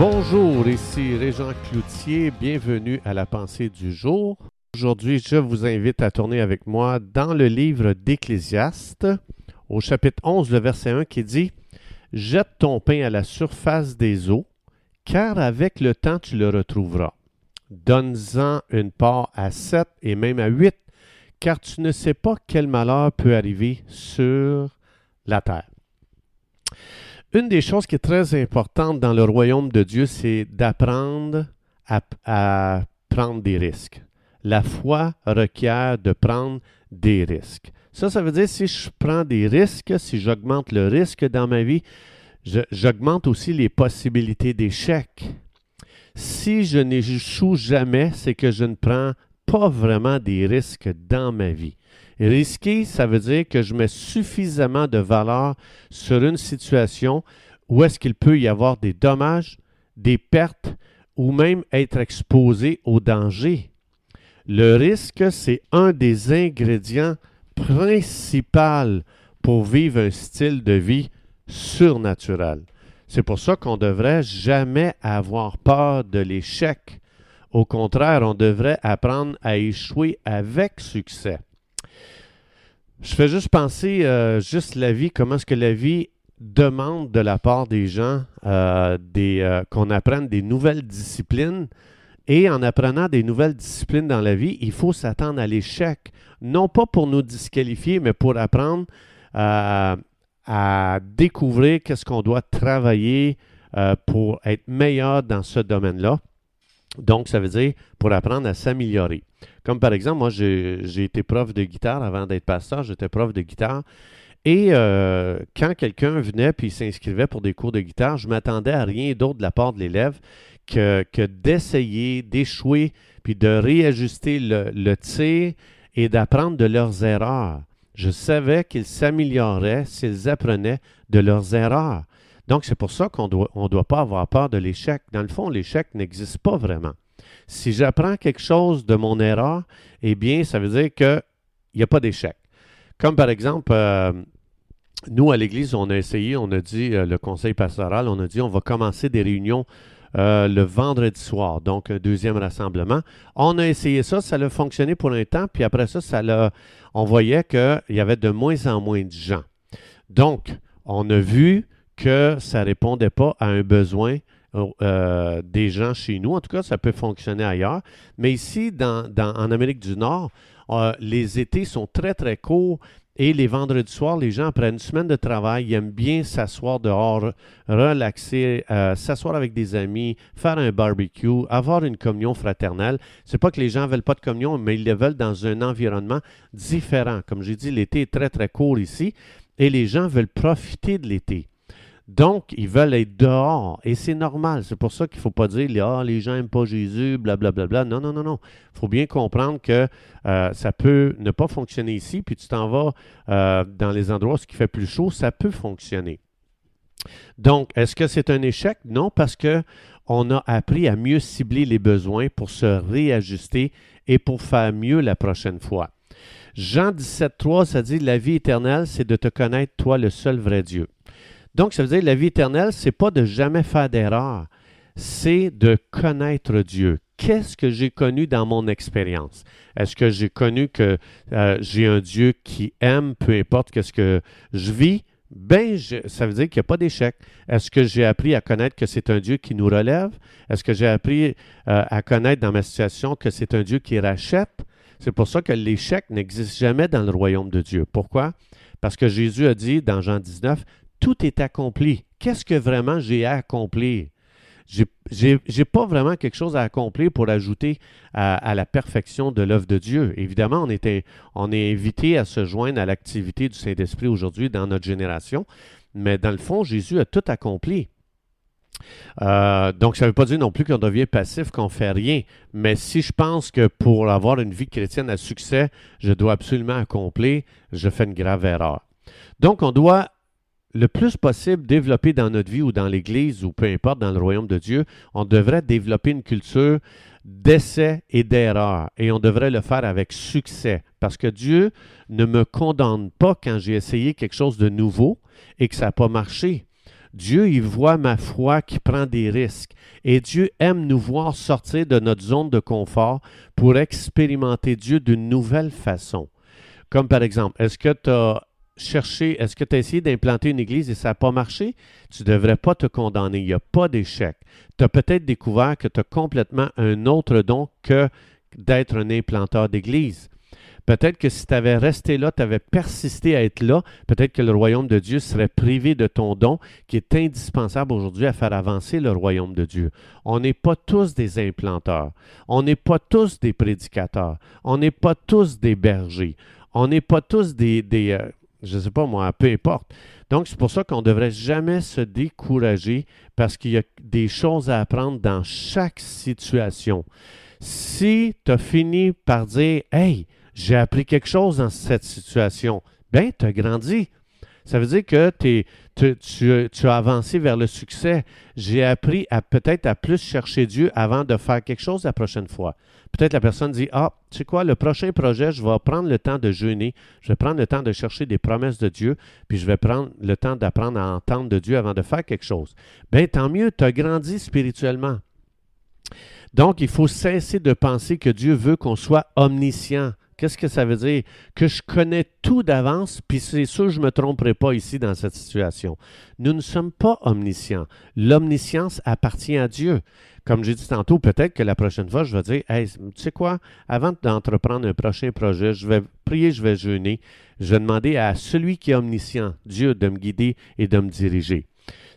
Bonjour, ici Régent Cloutier, bienvenue à la pensée du jour. Aujourd'hui, je vous invite à tourner avec moi dans le livre d'Ecclésiastes, au chapitre 11, le verset 1 qui dit « Jette ton pain à la surface des eaux, car avec le temps tu le retrouveras. Donne-en une part à 7 et même à 8, car tu ne sais pas quel malheur peut arriver sur la terre. » Une des choses qui est très importante dans le royaume de Dieu, c'est d'apprendre à prendre des risques. La foi requiert de prendre des risques. Ça veut dire si je prends des risques, si j'augmente le risque dans ma vie, j'augmente aussi les possibilités d'échec. Si je n'échoue jamais, c'est que je ne prends pas vraiment des risques dans ma vie. Risquer, ça veut dire que je mets suffisamment de valeur sur une situation où est-ce qu'il peut y avoir des dommages, des pertes ou même être exposé au danger. Le risque, c'est un des ingrédients principaux pour vivre un style de vie surnaturel. C'est pour ça qu'on ne devrait jamais avoir peur de l'échec. Au contraire, on devrait apprendre à échouer avec succès. Je fais juste penser, la vie, comment est-ce que la vie demande de la part des gens qu'on apprenne des nouvelles disciplines. Et en apprenant des nouvelles disciplines dans la vie, il faut s'attendre à l'échec. Non pas pour nous disqualifier, mais pour apprendre à découvrir qu'est-ce qu'on doit travailler pour être meilleur dans ce domaine-là. Donc, ça veut dire pour apprendre à s'améliorer. Comme par exemple, moi, j'ai été prof de guitare avant d'être pasteur, j'étais prof de guitare. Et quand quelqu'un venait et s'inscrivait pour des cours de guitare, je m'attendais à rien d'autre de la part de l'élève que d'essayer, d'échouer, puis de réajuster le tir et d'apprendre de leurs erreurs. Je savais qu'ils s'amélioraient s'ils apprenaient de leurs erreurs. Donc, c'est pour ça qu'on ne doit pas avoir peur de l'échec. Dans le fond, l'échec n'existe pas vraiment. Si j'apprends quelque chose de mon erreur, eh bien, ça veut dire qu'il n'y a pas d'échec. Comme par exemple, nous à l'Église, on a essayé, on a dit, le conseil pastoral, on a dit, on va commencer des réunions le vendredi soir, donc un deuxième rassemblement. On a essayé ça, ça a fonctionné pour un temps, puis après ça, on voyait qu'il y avait de moins en moins de gens. Donc, on a vu que ça ne répondait pas à un besoin des gens chez nous. En tout cas, ça peut fonctionner ailleurs. Mais ici, en Amérique du Nord, les étés sont très, très courts et les vendredis soirs, les gens, après une semaine de travail, ils aiment bien s'asseoir dehors, relaxer, s'asseoir avec des amis, faire un barbecue, avoir une communion fraternelle. C'est pas que les gens ne veulent pas de communion, mais ils le veulent dans un environnement différent. Comme j'ai dit, l'été est très, très court ici et les gens veulent profiter de l'été. Donc, ils veulent être dehors et c'est normal. C'est pour ça qu'il ne faut pas dire « Ah, les gens n'aiment pas Jésus, blablabla. Bla, bla. » Non, non, non, non. Il faut bien comprendre que ça peut ne pas fonctionner ici, puis tu t'en vas dans les endroits où il fait plus chaud, ça peut fonctionner. Donc, est-ce que c'est un échec? Non, parce qu'on a appris à mieux cibler les besoins pour se réajuster et pour faire mieux la prochaine fois. Jean 17,3, ça dit « La vie éternelle, c'est de te connaître, toi, le seul vrai Dieu. » Donc, ça veut dire que la vie éternelle, ce n'est pas de jamais faire d'erreur, c'est de connaître Dieu. Qu'est-ce que j'ai connu dans mon expérience? Est-ce que j'ai connu que j'ai un Dieu qui aime, peu importe ce que je vis? Bien, ça veut dire qu'il n'y a pas d'échec. Est-ce que j'ai appris à connaître que c'est un Dieu qui nous relève? Est-ce que j'ai appris à connaître dans ma situation que c'est un Dieu qui rachète? C'est pour ça que l'échec n'existe jamais dans le royaume de Dieu. Pourquoi? Parce que Jésus a dit dans Jean 19, tout est accompli. Qu'est-ce que vraiment j'ai à accomplir? J'ai pas vraiment quelque chose à accomplir pour ajouter à la perfection de l'œuvre de Dieu. Évidemment, on est invité à se joindre à l'activité du Saint-Esprit aujourd'hui dans notre génération, mais dans le fond, Jésus a tout accompli. Donc, ça ne veut pas dire non plus qu'on devient passif, qu'on ne fait rien. Mais si je pense que pour avoir une vie chrétienne à succès, je dois absolument accomplir, je fais une grave erreur. Donc, on doit le plus possible développer dans notre vie ou dans l'Église ou peu importe dans le royaume de Dieu, on devrait développer une culture d'essais et d'erreurs et on devrait le faire avec succès parce que Dieu ne me condamne pas quand j'ai essayé quelque chose de nouveau et que ça n'a pas marché. Dieu y voit ma foi qui prend des risques, et Dieu aime nous voir sortir de notre zone de confort pour expérimenter Dieu d'une nouvelle façon. Comme par exemple, est-ce que tu as cherché, est-ce que tu as essayé d'implanter une église et ça n'a pas marché? Tu ne devrais pas te condamner, il n'y a pas d'échec. Tu as peut-être découvert que tu as complètement un autre don que d'être un implanteur d'église. Peut-être que si tu avais resté là, tu avais persisté à être là, peut-être que le royaume de Dieu serait privé de ton don qui est indispensable aujourd'hui à faire avancer le royaume de Dieu. On n'est pas tous des implanteurs, on n'est pas tous des prédicateurs, on n'est pas tous des bergers, on n'est pas tous des je ne sais pas moi, peu importe. Donc, c'est pour ça qu'on ne devrait jamais se décourager parce qu'il y a des choses à apprendre dans chaque situation. Si tu as fini par dire « Hey, j'ai appris quelque chose dans cette situation », bien, tu as grandi. Ça veut dire que tu as avancé vers le succès. J'ai appris à peut-être à plus chercher Dieu avant de faire quelque chose la prochaine fois. Peut-être la personne dit « Ah, tu sais quoi, le prochain projet, je vais prendre le temps de jeûner, je vais prendre le temps de chercher des promesses de Dieu, puis je vais prendre le temps d'apprendre à entendre de Dieu avant de faire quelque chose. » Bien, tant mieux, tu as grandi spirituellement. Donc, il faut cesser de penser que Dieu veut qu'on soit omniscient. Qu'est-ce que ça veut dire? Que je connais tout d'avance, puis c'est sûr, je ne me tromperai pas ici dans cette situation. Nous ne sommes pas omniscients. L'omniscience appartient à Dieu. Comme j'ai dit tantôt, peut-être que la prochaine fois, je vais dire, « Hey, tu sais quoi? Avant d'entreprendre un prochain projet, je vais prier, je vais jeûner. Je vais demander à celui qui est omniscient, Dieu, de me guider et de me diriger. »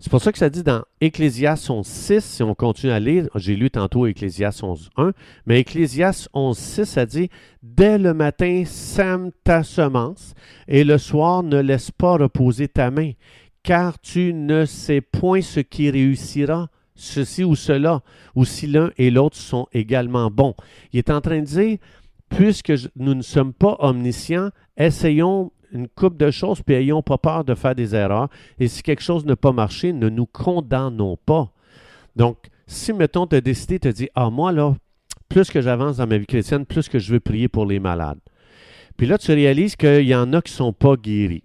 C'est pour ça que ça dit dans Ecclésiastes 11.6, si on continue à lire, j'ai lu tantôt Ecclésiastes 11.1, mais Ecclésiastes 11.6, ça dit « Dès le matin, sème ta semence, et le soir, ne laisse pas reposer ta main, car tu ne sais point ce qui réussira, ceci ou cela, ou si l'un et l'autre sont également bons. » Il est en train de dire, puisque nous ne sommes pas omniscients, essayons une couple de choses, puis ayons pas peur de faire des erreurs. Et si quelque chose n'a pas marché, ne nous condamnons pas. Donc, si, mettons, tu as décidé, tu as dit, « Ah, moi, là, plus que j'avance dans ma vie chrétienne, plus que je veux prier pour les malades. » Puis là, tu réalises qu'il y en a qui ne sont pas guéris,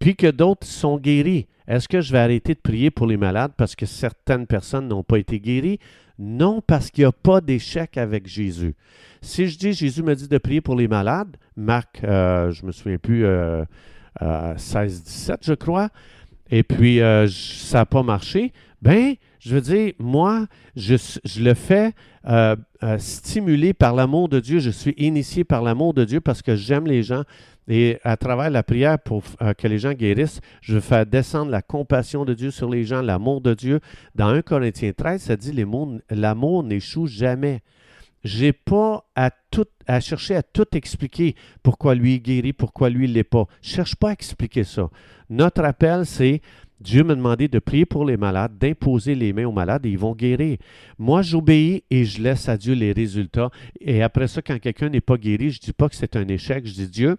puis que d'autres sont guéris. Est-ce que je vais arrêter de prier pour les malades parce que certaines personnes n'ont pas été guéries? Non, parce qu'il n'y a pas d'échec avec Jésus. Si je dis, Jésus me dit de prier pour les malades, Marc, je ne me souviens plus, 16-17, je crois, et puis ça n'a pas marché, bien, je veux dire, moi, je le fais stimulé par l'amour de Dieu, je suis initié par l'amour de Dieu parce que j'aime les gens, et à travers la prière pour que les gens guérissent, je veux faire descendre la compassion de Dieu sur les gens, l'amour de Dieu. Dans 1 Corinthiens 13, ça dit « L'amour n'échoue jamais ». Je n'ai pas à chercher à tout expliquer pourquoi lui est guéri, pourquoi lui ne l'est pas. Je ne cherche pas à expliquer ça. Notre appel, c'est Dieu m'a demandé de prier pour les malades, d'imposer les mains aux malades et ils vont guérir. Moi, j'obéis et je laisse à Dieu les résultats. Et après ça, quand quelqu'un n'est pas guéri, je ne dis pas que c'est un échec. Je dis, Dieu,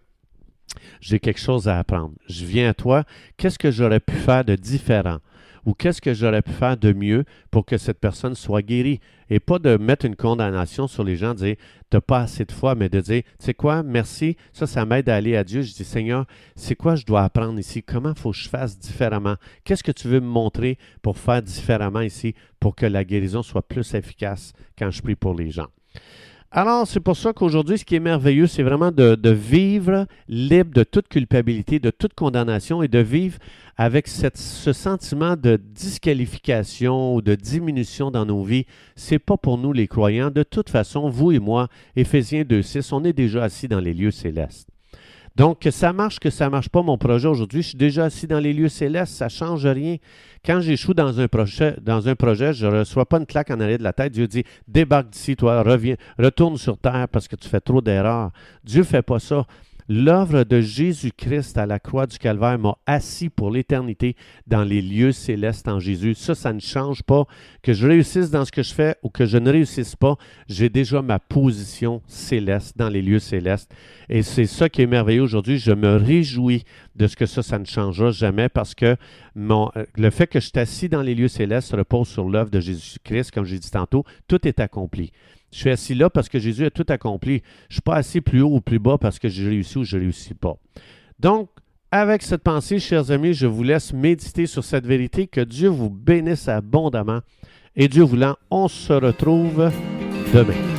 j'ai quelque chose à apprendre. Je viens à toi. Qu'est-ce que j'aurais pu faire de différent? Ou qu'est-ce que j'aurais pu faire de mieux pour que cette personne soit guérie? Et pas de mettre une condamnation sur les gens, de dire « t'as pas assez de foi », mais de dire « tu sais quoi, merci, ça m'aide à aller à Dieu ». Je dis « Seigneur, c'est quoi je dois apprendre ici? Comment il faut que je fasse différemment? Qu'est-ce que tu veux me montrer pour faire différemment ici, pour que la guérison soit plus efficace quand je prie pour les gens? » Alors, c'est pour ça qu'aujourd'hui, ce qui est merveilleux, c'est vraiment de vivre libre de toute culpabilité, de toute condamnation et de vivre avec ce sentiment de disqualification ou de diminution dans nos vies. Ce n'est pas pour nous les croyants. De toute façon, vous et moi, Éphésiens 2.6, on est déjà assis dans les lieux célestes. Donc, que ça marche pas, mon projet aujourd'hui, je suis déjà assis dans les lieux célestes, ça ne change rien. Quand j'échoue dans un projet, je ne reçois pas une claque en arrière de la tête. Dieu dit, débarque d'ici, toi, reviens, retourne sur terre parce que tu fais trop d'erreurs. Dieu ne fait pas ça. L'œuvre de Jésus-Christ à la croix du Calvaire m'a assis pour l'éternité dans les lieux célestes en Jésus. Ça ne change pas. Que je réussisse dans ce que je fais ou que je ne réussisse pas, j'ai déjà ma position céleste dans les lieux célestes. Et c'est ça qui est merveilleux aujourd'hui. Je me réjouis de ce que ça ne changera jamais parce que le fait que je suis assis dans les lieux célestes repose sur l'œuvre de Jésus-Christ. Comme j'ai dit tantôt, tout est accompli. Je suis assis là parce que Jésus a tout accompli. Je ne suis pas assis plus haut ou plus bas parce que j'ai réussi ou je ne réussis pas. Donc, Avec cette pensée, chers amis, je vous laisse méditer sur cette vérité. Que Dieu vous bénisse abondamment. Et Dieu voulant, on se retrouve demain.